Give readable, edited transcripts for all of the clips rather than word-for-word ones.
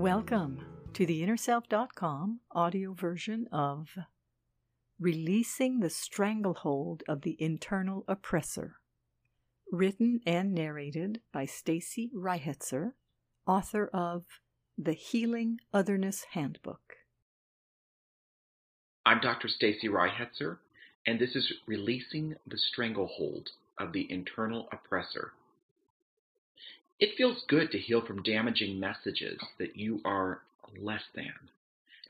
Welcome to the InnerSelf.com audio version of Releasing the Stranglehold of the Internal Oppressor, written and narrated by Stacy Reihetzer, author of The Healing Otherness Handbook. I'm Dr. Stacy Reihetzer, and this is Releasing the Stranglehold of the Internal Oppressor. It feels good to heal from damaging messages that you are less than.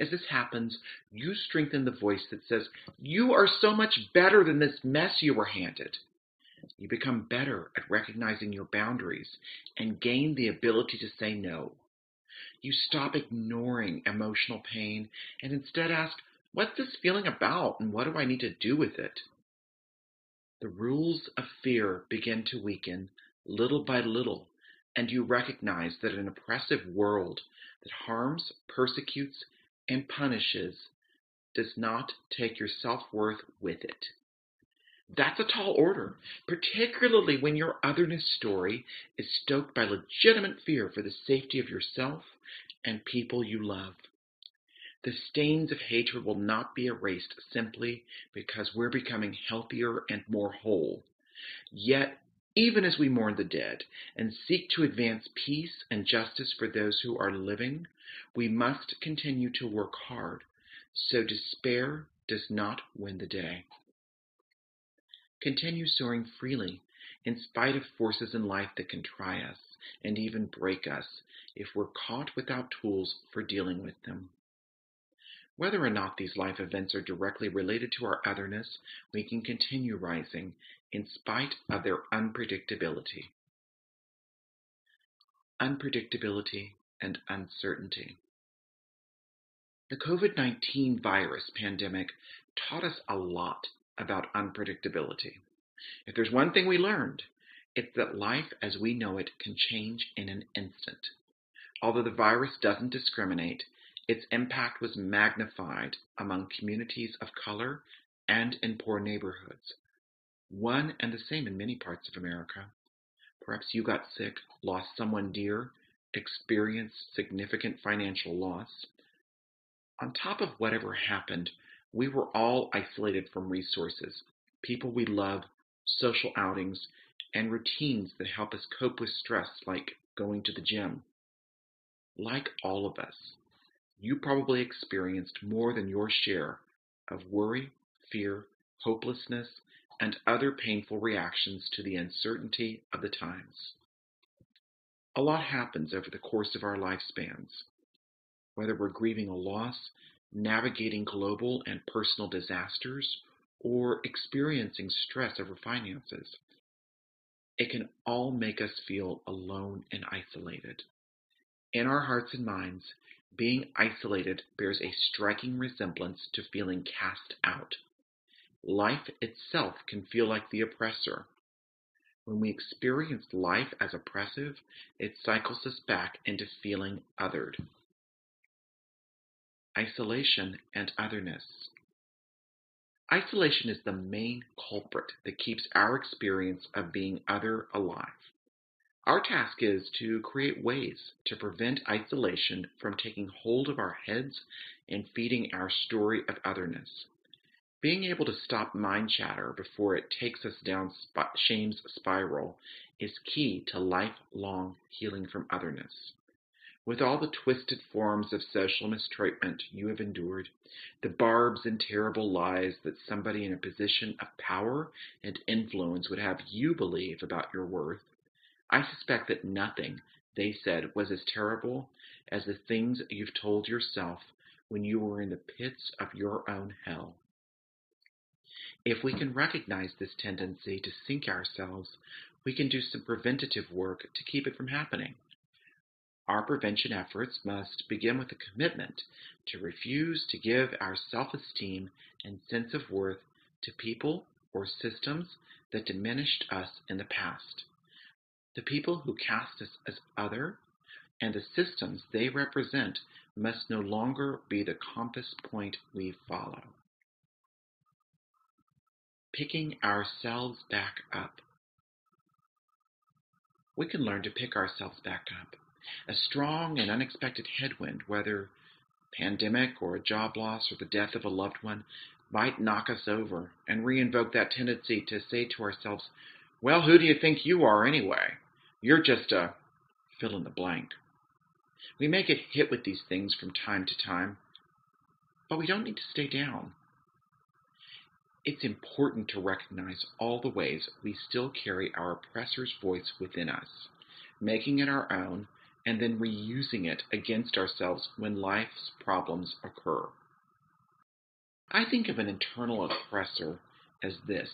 As this happens, you strengthen the voice that says, you are so much better than this mess you were handed. You become better at recognizing your boundaries and gain the ability to say no. You stop ignoring emotional pain and instead ask, what's this feeling about and what do I need to do with it? The rules of fear begin to weaken little by little. And you recognize that an oppressive world that harms, persecutes, and punishes does not take your self-worth with it. That's a tall order, particularly when your otherness story is stoked by legitimate fear for the safety of yourself and people you love. The stains of hatred will not be erased simply because we're becoming healthier and more whole. Yet, even as we mourn the dead and seek to advance peace and justice for those who are living, we must continue to work hard so despair does not win the day. Continue soaring freely in spite of forces in life that can try us and even break us if we're caught without tools for dealing with them. Whether or not these life events are directly related to our otherness, we can continue rising in spite of their unpredictability. Unpredictability and uncertainty. The COVID-19 virus pandemic taught us a lot about unpredictability. If there's one thing we learned, it's that life as we know it can change in an instant. Although the virus doesn't discriminate, its impact was magnified among communities of color and in poor neighborhoods. One and the same in many parts of America. Perhaps you got sick, lost someone dear, experienced significant financial loss. On top of whatever happened, we were all isolated from resources, people we love, social outings, and routines that help us cope with stress like going to the gym. Like all of us, you probably experienced more than your share of worry, fear, hopelessness, and other painful reactions to the uncertainty of the times. A lot happens over the course of our lifespans. Whether we're grieving a loss, navigating global and personal disasters, or experiencing stress over finances, it can all make us feel alone and isolated. In our hearts and minds, being isolated bears a striking resemblance to feeling cast out. Life itself can feel like the oppressor. When we experience life as oppressive, it cycles us back into feeling othered. Isolation and otherness. Isolation is the main culprit that keeps our experience of being other alive. Our task is to create ways to prevent isolation from taking hold of our heads and feeding our story of otherness. Being able to stop mind chatter before it takes us down shame's spiral is key to lifelong healing from otherness. With all the twisted forms of social mistreatment you have endured, the barbs and terrible lies that somebody in a position of power and influence would have you believe about your worth, I suspect that nothing they said was as terrible as the things you've told yourself when you were in the pits of your own hell. If we can recognize this tendency to sink ourselves, we can do some preventative work to keep it from happening. Our prevention efforts must begin with a commitment to refuse to give our self-esteem and sense of worth to people or systems that diminished us in the past. The people who cast us as other and the systems they represent must no longer be the compass point we follow. Picking ourselves back up. We can learn to pick ourselves back up A strong and unexpected headwind, whether pandemic or a job loss or the death of a loved one, might knock us over and reinvoke that tendency to say to ourselves, well, who do you think you are anyway? You're just a fill in the blank. We may get hit with these things from time to time, but we don't need to stay down. It's important to recognize all the ways we still carry our oppressor's voice within us, making it our own and then reusing it against ourselves when life's problems occur. I think of an internal oppressor as this,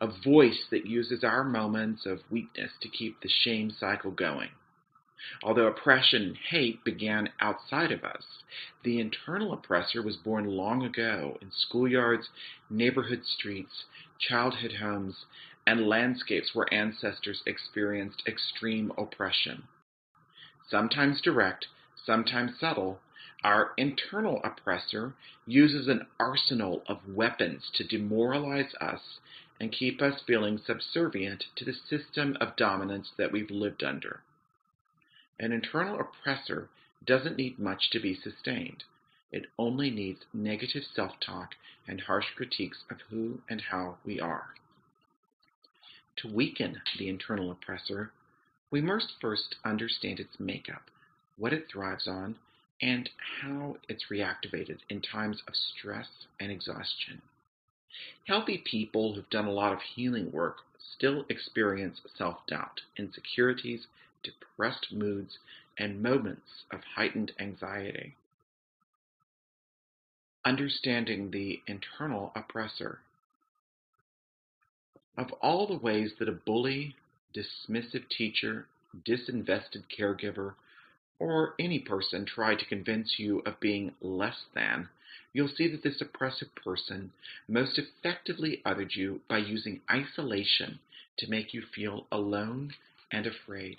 a voice that uses our moments of weakness to keep the shame cycle going. Although oppression and hate began outside of us, the internal oppressor was born long ago in schoolyards, neighborhood streets, childhood homes, and landscapes where ancestors experienced extreme oppression. Sometimes direct, sometimes subtle, our internal oppressor uses an arsenal of weapons to demoralize us and keep us feeling subservient to the system of dominance that we've lived under. An internal oppressor doesn't need much to be sustained. It only needs negative self-talk and harsh critiques of who and how we are. To weaken the internal oppressor, we must first understand its makeup, what it thrives on, and how it's reactivated in times of stress and exhaustion. Healthy people who've done a lot of healing work still experience self-doubt, insecurities, depressed moods, and moments of heightened anxiety. Understanding the internal oppressor. Of all the ways that a bully, dismissive teacher, disinvested caregiver, or any person tried to convince you of being less than, you'll see that this oppressive person most effectively othered you by using isolation to make you feel alone and afraid.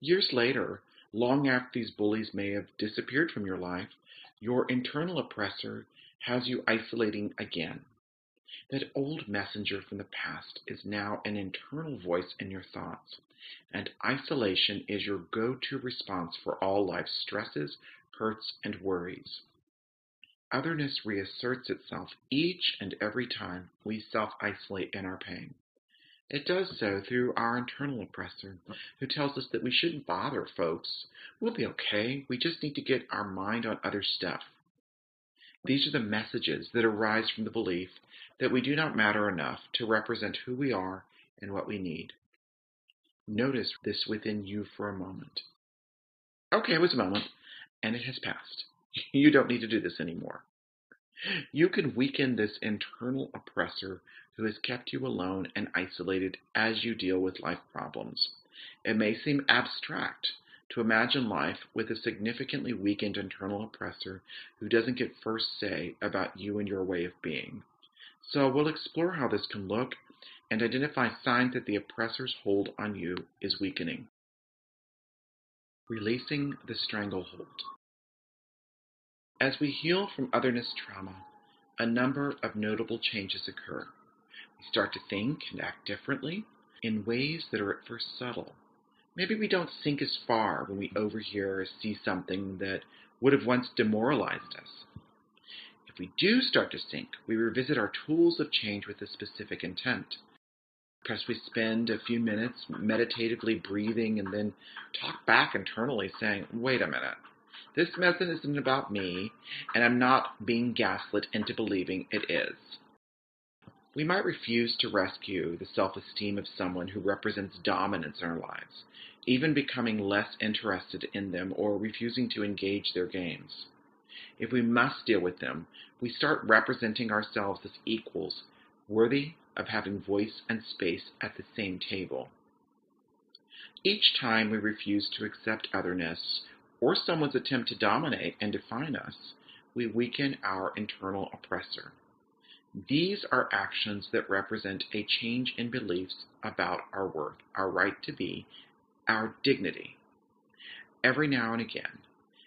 Years later, long after these bullies may have disappeared from your life, your internal oppressor has you isolating again. That old messenger from the past is now an internal voice in your thoughts, and isolation is your go-to response for all life's stresses, hurts, and worries. Otherness reasserts itself each and every time we self-isolate in our pain. It does so through our internal oppressor, who tells us that we shouldn't bother folks. We'll be okay. We just need to get our mind on other stuff. These are the messages that arise from the belief that we do not matter enough to represent who we are and what we need. Notice this within you for a moment. Okay, it was a moment, and it has passed. You don't need to do this anymore. You can weaken this internal oppressor who has kept you alone and isolated as you deal with life problems. It may seem abstract to imagine life with a significantly weakened internal oppressor who doesn't get first say about you and your way of being. So we'll explore how this can look and identify signs that the oppressor's hold on you is weakening. Releasing the stranglehold. As we heal from otherness trauma, a number of notable changes occur. We start to think and act differently in ways that are at first subtle. Maybe we don't think as far when we overhear or see something that would have once demoralized us. If we do start to sink, we revisit our tools of change with a specific intent. Perhaps we spend a few minutes meditatively breathing and then talk back internally saying, wait a minute, this message isn't about me, and I'm not being gaslit into believing it is. We might refuse to rescue the self-esteem of someone who represents dominance in our lives, even becoming less interested in them or refusing to engage their games. If we must deal with them, we start representing ourselves as equals, worthy of having voice and space at the same table. Each time we refuse to accept otherness or someone's attempt to dominate and define us, we weaken our internal oppressor. These are actions that represent a change in beliefs about our worth, our right to be, our dignity. Every now and again,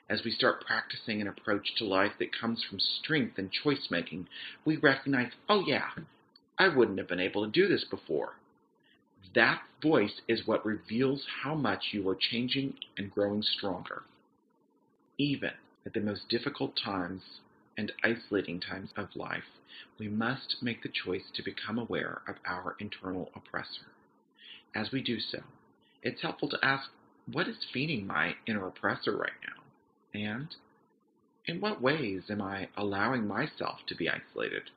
as we start practicing an approach to life that comes from strength and choice-making, we recognize, oh yeah, I wouldn't have been able to do this before. That voice is what reveals how much you are changing and growing stronger, even at the most difficult times and isolating times of life. We must make the choice to become aware of our internal oppressor. As we do so, it's helpful to ask, what is feeding my inner oppressor right now? And in what ways am I allowing myself to be isolated?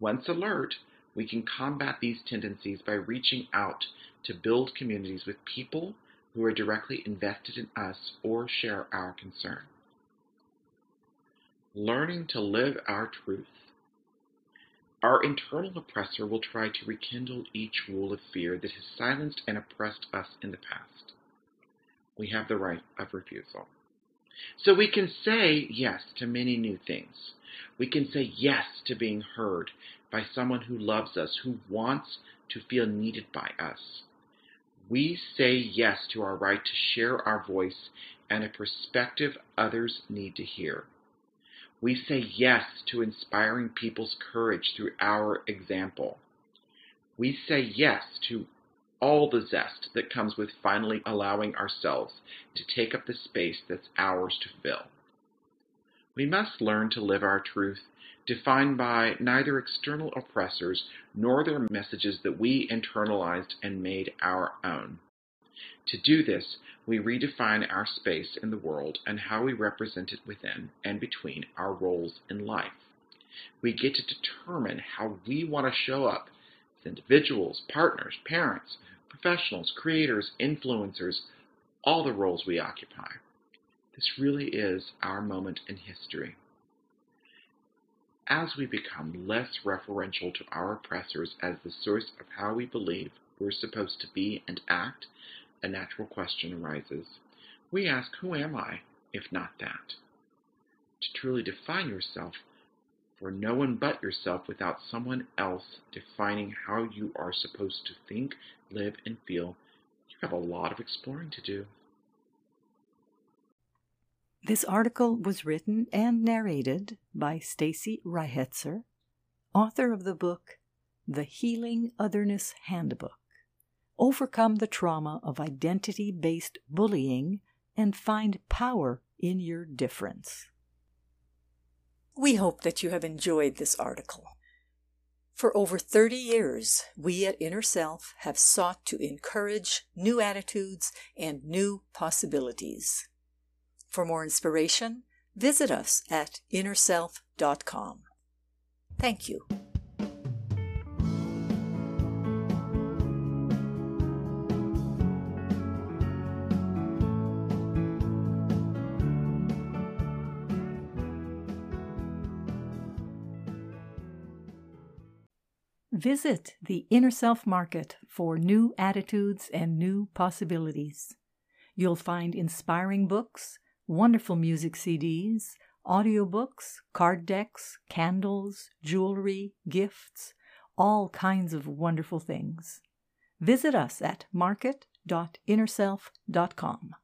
Once alert, we can combat these tendencies by reaching out to build communities with people who are directly invested in us or share our concern. Learning to live our truth. Our internal oppressor will try to rekindle each rule of fear that has silenced and oppressed us in the past. We have the right of refusal. So we can say yes to many new things. We can say yes to being heard by someone who loves us, who wants to feel needed by us. We say yes to our right to share our voice and a perspective others need to hear. We say yes to inspiring people's courage through our example. We say yes to all the zest that comes with finally allowing ourselves to take up the space that's ours to fill. We must learn to live our truth, defined by neither external oppressors nor their messages that we internalized and made our own. To do this, we redefine our space in the world and how we represent it within and between our roles in life. We get to determine how we want to show up as individuals, partners, parents, professionals, creators, influencers, all the roles we occupy. This really is our moment in history. As we become less referential to our oppressors as the source of how we believe we're supposed to be and act, a natural question arises. We ask, who am I, if not that? To truly define yourself, for no one but yourself without someone else defining how you are supposed to think, live, and feel, you have a lot of exploring to do. This article was written and narrated by Stacy Reihetzer, author of the book, The Healing Otherness Handbook. Overcome the trauma of identity-based bullying and find power in your difference. We hope that you have enjoyed this article. For over 30 years, we at Inner Self have sought to encourage new attitudes and new possibilities. For more inspiration, visit us at InnerSelf.com. Thank you. Visit the Inner Self Market for new attitudes and new possibilities. You'll find inspiring books, wonderful music CDs, audiobooks, card decks, candles, jewelry, gifts, all kinds of wonderful things. Visit us at market.innerself.com.